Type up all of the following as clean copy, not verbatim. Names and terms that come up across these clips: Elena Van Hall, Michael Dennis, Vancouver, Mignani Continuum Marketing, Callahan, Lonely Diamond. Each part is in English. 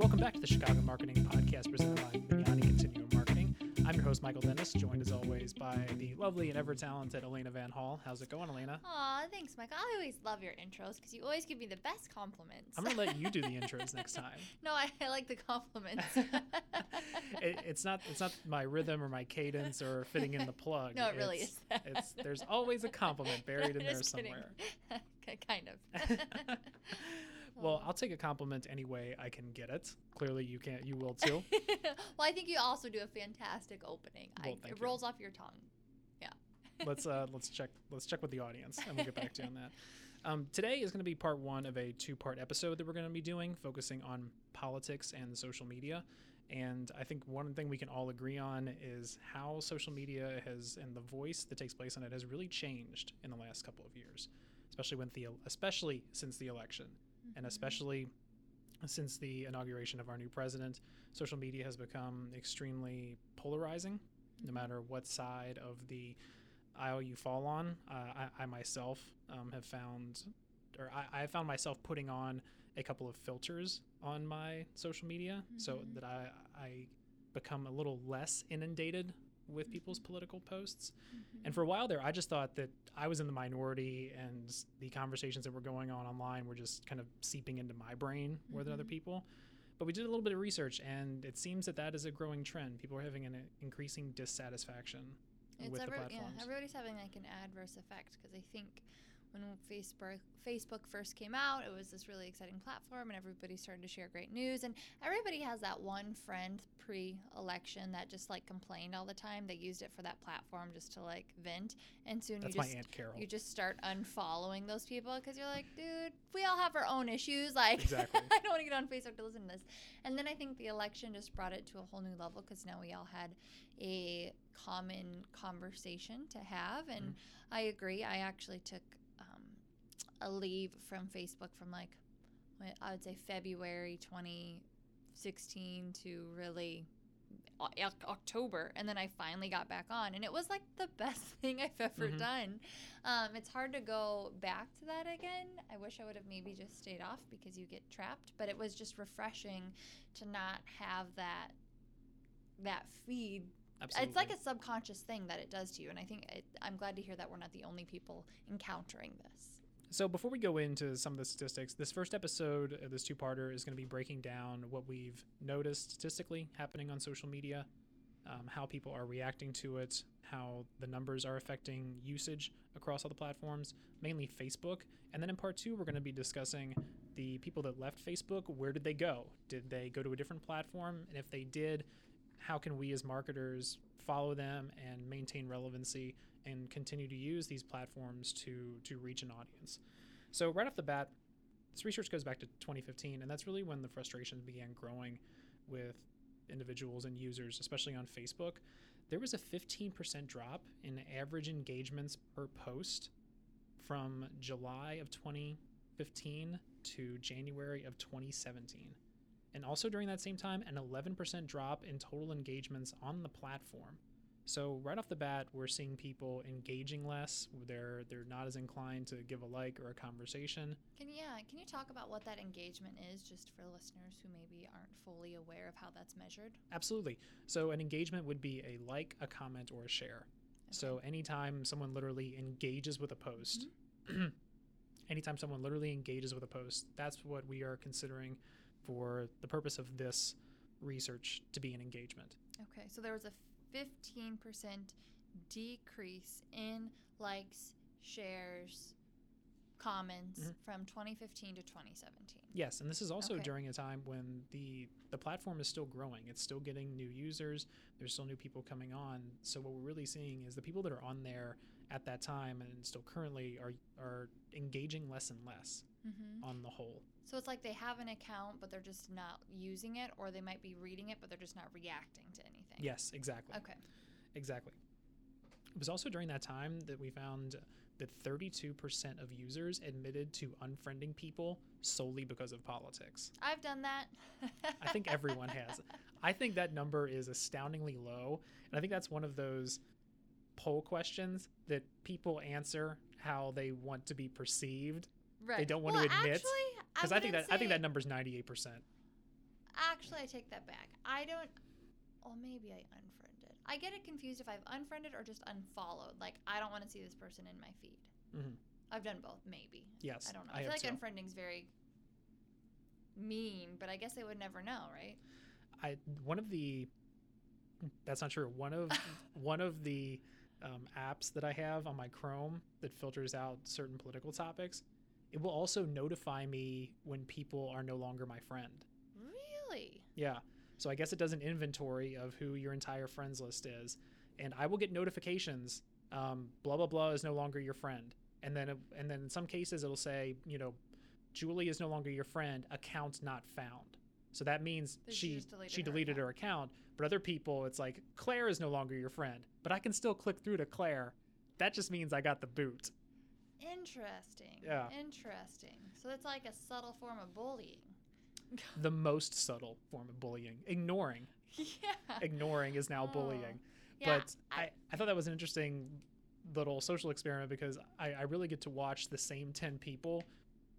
welcome back to the Chicago Marketing Podcast presented by Mignani Continuum Marketing. I'm your host, Michael Dennis, joined as always by the lovely and ever-talented Elena Van Hall. How's it going, Elena? Aw, thanks, Michael. I always love your intros because you always give me the best compliments. I'm going to let you do the intros next time. No, I like the compliments. It's not my rhythm or my cadence or fitting in the plug. No, it really is. There's always a compliment buried in there somewhere. Kind of. Well, I'll take a compliment any way I can get it. Clearly, you will too. Well, I think you also do a fantastic opening. Well, it rolls off your tongue. Yeah. Let's check with the audience, and we'll get back to you on that. Today is going to be part one of a two-part episode that we're going to be doing, focusing on politics and social media. And I think one thing we can all agree on is how social media and the voice that takes place on it has really changed in the last couple of years, especially since the election. Mm-hmm. And especially since the inauguration of our new president, social media has become extremely polarizing, mm-hmm. no matter what side of the aisle you fall on. I found myself putting on a couple of filters on my social media, mm-hmm. so that I become a little less inundated with mm-hmm. people's political posts. Mm-hmm. And for a while there, I just thought that I was in the minority and the conversations that were going on online were just kind of seeping into my brain more mm-hmm. than other people. But we did a little bit of research, and it seems that is a growing trend. People are having an increasing dissatisfaction with the platforms. Yeah, everybody's having like an adverse effect, because I think when Facebook first came out, it was this really exciting platform, and everybody started to share great news. And everybody has that one friend pre-election that just like complained all the time. They used it for that platform just to like vent. And soon you just start unfollowing those people, because you're like, dude, we all have our own issues. Like, exactly. I don't want to get on Facebook to listen to this. And then I think the election just brought it to a whole new level, because now we all had a common conversation to have. And mm-hmm. I agree. I actually took a leave from Facebook from like, I would say February 2016 to really October, and then I finally got back on, and it was like the best thing I've ever mm-hmm. done. It's hard to go back to that again. I wish I would have maybe just stayed off, because you get trapped, but it was just refreshing to not have that feed. Absolutely. It's like a subconscious thing that it does to you, and I think I'm glad to hear that we're not the only people encountering this. So before we go into some of the statistics, this first episode of this two-parter is going to be breaking down what we've noticed statistically happening on social media, how people are reacting to it, how the numbers are affecting usage across all the platforms, mainly Facebook. And then in part two, we're going to be discussing the people that left Facebook. Where did they go? Did they go to a different platform? And if they did, how can we as marketers follow them and maintain relevancy and continue to use these platforms to reach an audience? So right off the bat, this research goes back to 2015, and that's really when the frustrations began growing with individuals and users, especially on Facebook. There was a 15% drop in average engagements per post from July of 2015 to January of 2017. And also during that same time, an 11% drop in total engagements on the platform. So right off the bat, we're seeing people engaging less. They're not as inclined to give a like or a conversation. Can you talk about what that engagement is, just for listeners who maybe aren't fully aware of how that's measured? Absolutely. So an engagement would be a like, a comment, or a share. Okay. So anytime someone literally engages with a post, that's what we are considering for the purpose of this research to be an engagement. Okay, so there was a 15% decrease in likes, shares, comments mm-hmm. from 2015 to 2017. Yes, and this is also during a time when the platform is still growing. It's still getting new users. There's still new people coming on. So what we're really seeing is the people that are on there at that time and still currently are engaging less and less. Mm-hmm. on the whole. So it's like they have an account, but they're just not using it, or they might be reading it, but they're just not reacting to anything. Yes, exactly. Okay. Exactly. It was also during that time that we found that 32% of users admitted to unfriending people solely because of politics. I've done that. I think everyone has. I think that number is astoundingly low, and I think that's one of those poll questions that people answer how they want to be perceived. Right. They don't want to admit, because I think that number's 98%. Actually, I take that back. I don't... Or maybe I unfriended. I get it confused if I've unfriended or just unfollowed. Like, I don't want to see this person in my feed. Mm-hmm. I've done both, maybe. Yes. I don't know. I feel like unfriending's very mean, but I guess they would never know, right? That's not true. One of the apps that I have on my Chrome that filters out certain political topics, it will also notify me when people are no longer my friend. Really? Yeah. So I guess it does an inventory of who your entire friends list is. And I will get notifications, blah, blah, blah is no longer your friend. And then in some cases it'll say, you know, Julie is no longer your friend, account not found. So that means she deleted her account. But other people, it's like, Claire is no longer your friend. But I can still click through to Claire. That just means I got the boot. Interesting. Yeah. Interesting. So it's like a subtle form of bullying. The most subtle form of bullying. Ignoring. Yeah. Ignoring is now bullying. Yeah, but I thought that was an interesting little social experiment because I really get to watch the same 10 people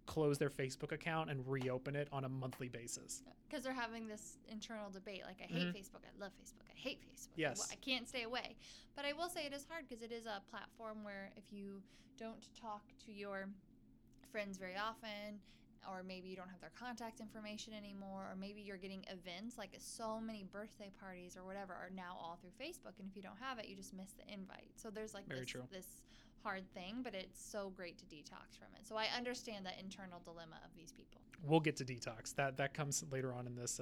close their Facebook account and reopen it on a monthly basis. Because they're having this internal debate. Like, I hate Facebook. I love Facebook. I hate Facebook. Yes. I can't stay away. But I will say it is hard because it is a platform where if you don't talk to your friends very often, or maybe you don't have their contact information anymore, or maybe you're getting events like so many birthday parties or whatever are now all through Facebook, and if you don't have it, you just miss the invite. So there's like this hard thing, but it's so great to detox from it. So I understand the internal dilemma of these people. We'll get to detox. That comes later on in this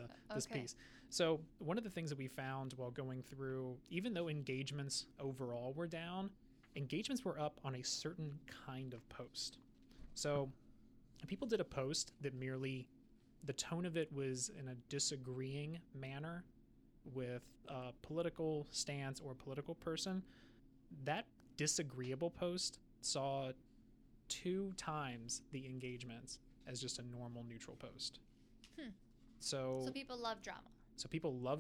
piece. So one of the things that we found while going through, even though engagements overall were down, engagements were up on a certain kind of post. So people did a post that merely the tone of it was in a disagreeing manner with a political stance or a political person. That disagreeable post saw 2 times the engagements as just a normal neutral post. So people love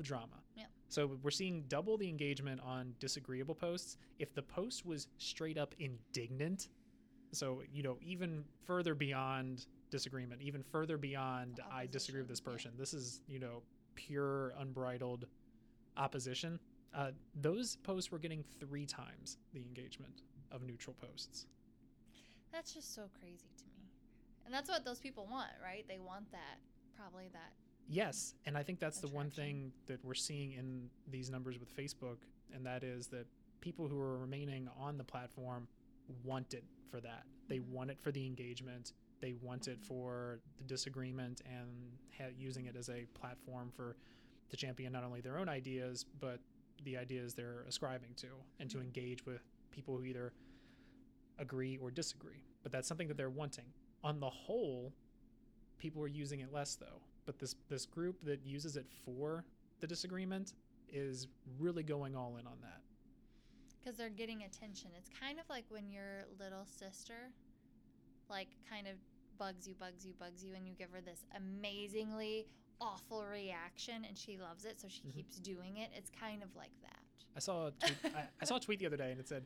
drama. Yeah. So we're seeing double the engagement on disagreeable posts. If the post was straight up indignant, so, you know, even further beyond disagreement, even further beyond opposition. I disagree with this person. Yeah. This is, you know, pure, unbridled opposition. Those posts were getting 3 times the engagement of neutral posts. That's just so crazy to me. And that's what those people want, right? They want that, probably that. Yes. And I think that's attraction. The one thing that we're seeing in these numbers with Facebook, and that is that people who are remaining on the platform want it for that. They want it for the engagement. They want it for the disagreement and using it as a platform to champion not only their own ideas, but the ideas they're ascribing to, and to engage with people who either agree or disagree. But that's something that they're wanting. On the whole, people are using it less though. But this group that uses it for the disagreement is really going all in on that. Because they're getting attention. It's kind of like when your little sister, like, kind of bugs you, and you give her this amazingly awful reaction, and she loves it, so she keeps doing it. It's kind of like that. I saw a tweet the other day, and it said,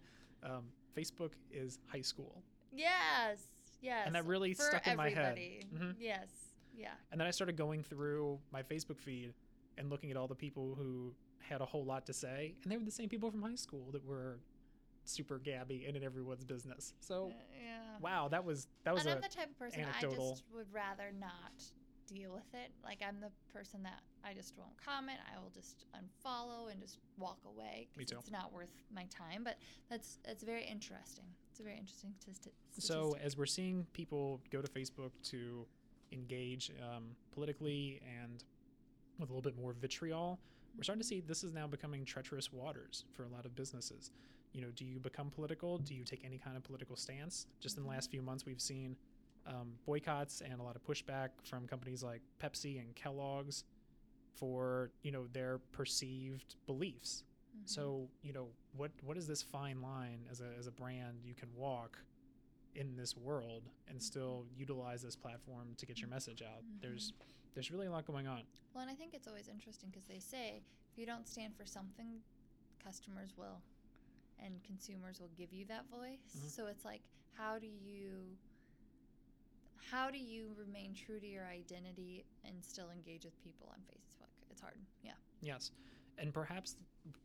Facebook is high school. Yes. And that really stuck in my head. Mm-hmm. Yes, yeah. And then I started going through my Facebook feed and looking at all the people who had a whole lot to say, and they were the same people from high school that were super gabby and in everyone's business. So yeah. Wow, that was and I'm the type of person anecdotal. I just would rather not deal with it. Like, I'm the person that I just won't comment. I will just unfollow and just walk away because it's not worth my time. But that's very interesting. It's a very interesting statistic. So as we're seeing people go to Facebook to engage politically and with a little bit more vitriol, we're starting to see this is now becoming treacherous waters for a lot of businesses. You know, do you become political? Do you take any kind of political stance? Just in the last few months, we've seen boycotts and a lot of pushback from companies like Pepsi and Kellogg's for, you know, their perceived beliefs. Mm-hmm. So, you know, what is this fine line as a brand you can walk in this world and still utilize this platform to get your message out? Mm-hmm. There's really a lot going on. Well, and I think it's always interesting because they say if you don't stand for something, customers will, and consumers will give you that voice. Mm-hmm. So it's like, how do you How do you remain true to your identity and still engage with people on Facebook? It's hard. Yeah. Yes. And perhaps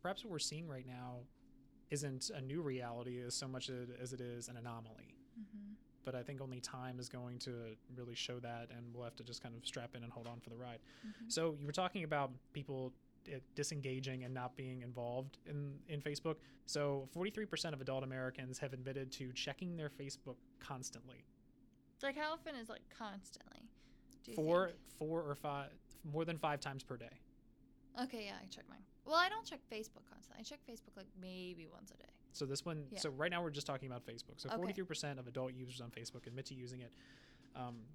what we're seeing right now isn't a new reality as so much as it is an anomaly. Mm-hmm. But I think only time is going to really show that, and we'll have to just kind of strap in and hold on for the ride. Mm-hmm. So you were talking about people disengaging and not being involved in Facebook. So 43% of adult Americans have admitted to checking their Facebook constantly. Like, how often is like constantly? Do you think? 4 or 5, more than 5 times per day. Okay, yeah, I check mine. Well, I don't check Facebook constantly. I check Facebook like maybe once a day. So this one, yeah. So right now we're just talking about Facebook. So 43% of adult users on Facebook admit to using it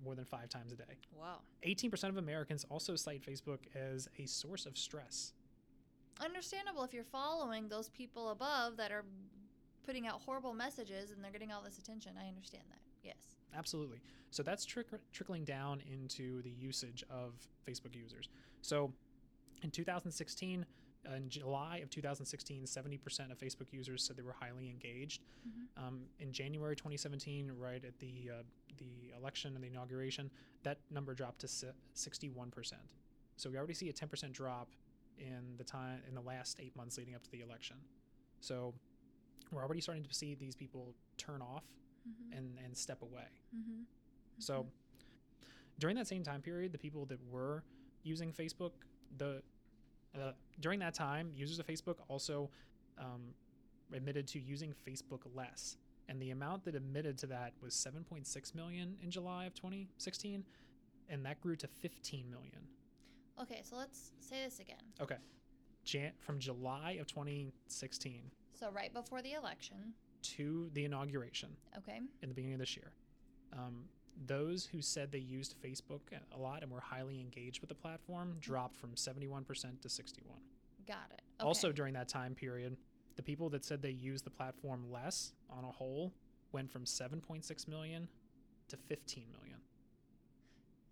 more than 5 times a day. Wow. 18% of Americans also cite Facebook as a source of stress. Understandable if you're following those people above that are putting out horrible messages and they're getting all this attention. I understand that. Yes. Absolutely. So that's trickling down into the usage of Facebook users. So in 2016, in July of 2016, 70% of Facebook users said they were highly engaged. Mm-hmm. In January 2017, right at the election and the inauguration, that number dropped to 61%. So we already see a 10% drop in the last 8 months leading up to the election. So we're already starting to see these people turn off, mm-hmm. and step away. Mm-hmm. Mm-hmm. So during that same time period, the people that were using Facebook, during that time, users of Facebook also admitted to using Facebook less, and the amount that admitted to that was 7.6 million in July of 2016, and that grew to 15 million. Okay, so let's say this again. Okay, from July of 2016. So right before the election. To the inauguration. Okay. In the beginning of this year. Those who said they used Facebook a lot and were highly engaged with the platform dropped from 71% to 61%. Got it. Okay. Also during that time period, the people that said they used the platform less on a whole went from 7.6 million to 15 million.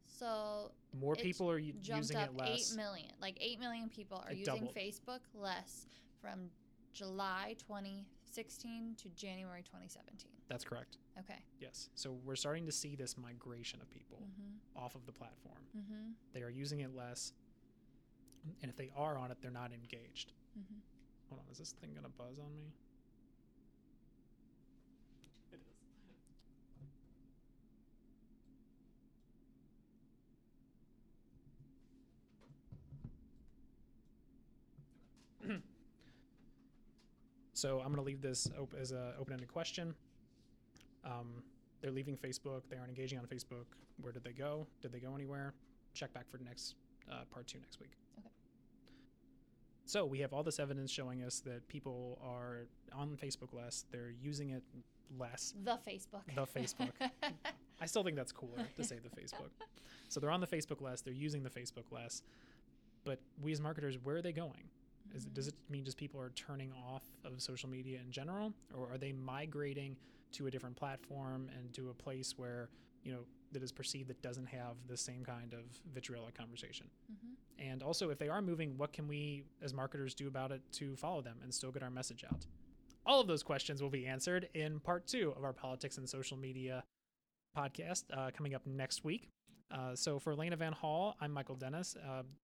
So more people are using it less. 8 million. Like 8 million people are using Facebook less from July 2016 to January 2017. That's correct. Okay. Yes. So we're starting to see this migration of people mm-hmm. off of the platform. Mm-hmm. They are using it less, and if they are on it, they're not engaged. Mm-hmm. Hold on, is this thing going to buzz on me? It is. So I'm going to leave this as an open-ended question. They're leaving Facebook. They aren't engaging on Facebook. Where did they go? Did they go anywhere? Check back for next part 2 next week. Okay. So we have all this evidence showing us that people are on Facebook less. They're using it less. The Facebook. I still think that's cooler to say the Facebook. So they're on the Facebook less. They're using the Facebook less. But we as marketers, where are they going? Does it mean just people are turning off of social media in general, or are they migrating to a different platform and to a place where, that is perceived that doesn't have the same kind of vitriolic conversation? Mm-hmm. And also, if they are moving, what can we as marketers do about it to follow them and still get our message out? All of those questions will be answered in part 2 of our Politics and Social Media podcast coming up next week. So for Elena Van Hall, I'm Michael Dennis.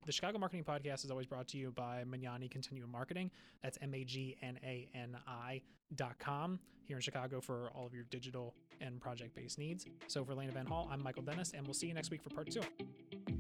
The Chicago Marketing Podcast is always brought to you by Mignani Continuum Marketing. That's MAGNANI.com here in Chicago for all of your digital and project-based needs. So for Elena Van Hall, I'm Michael Dennis, and we'll see you next week for part 2.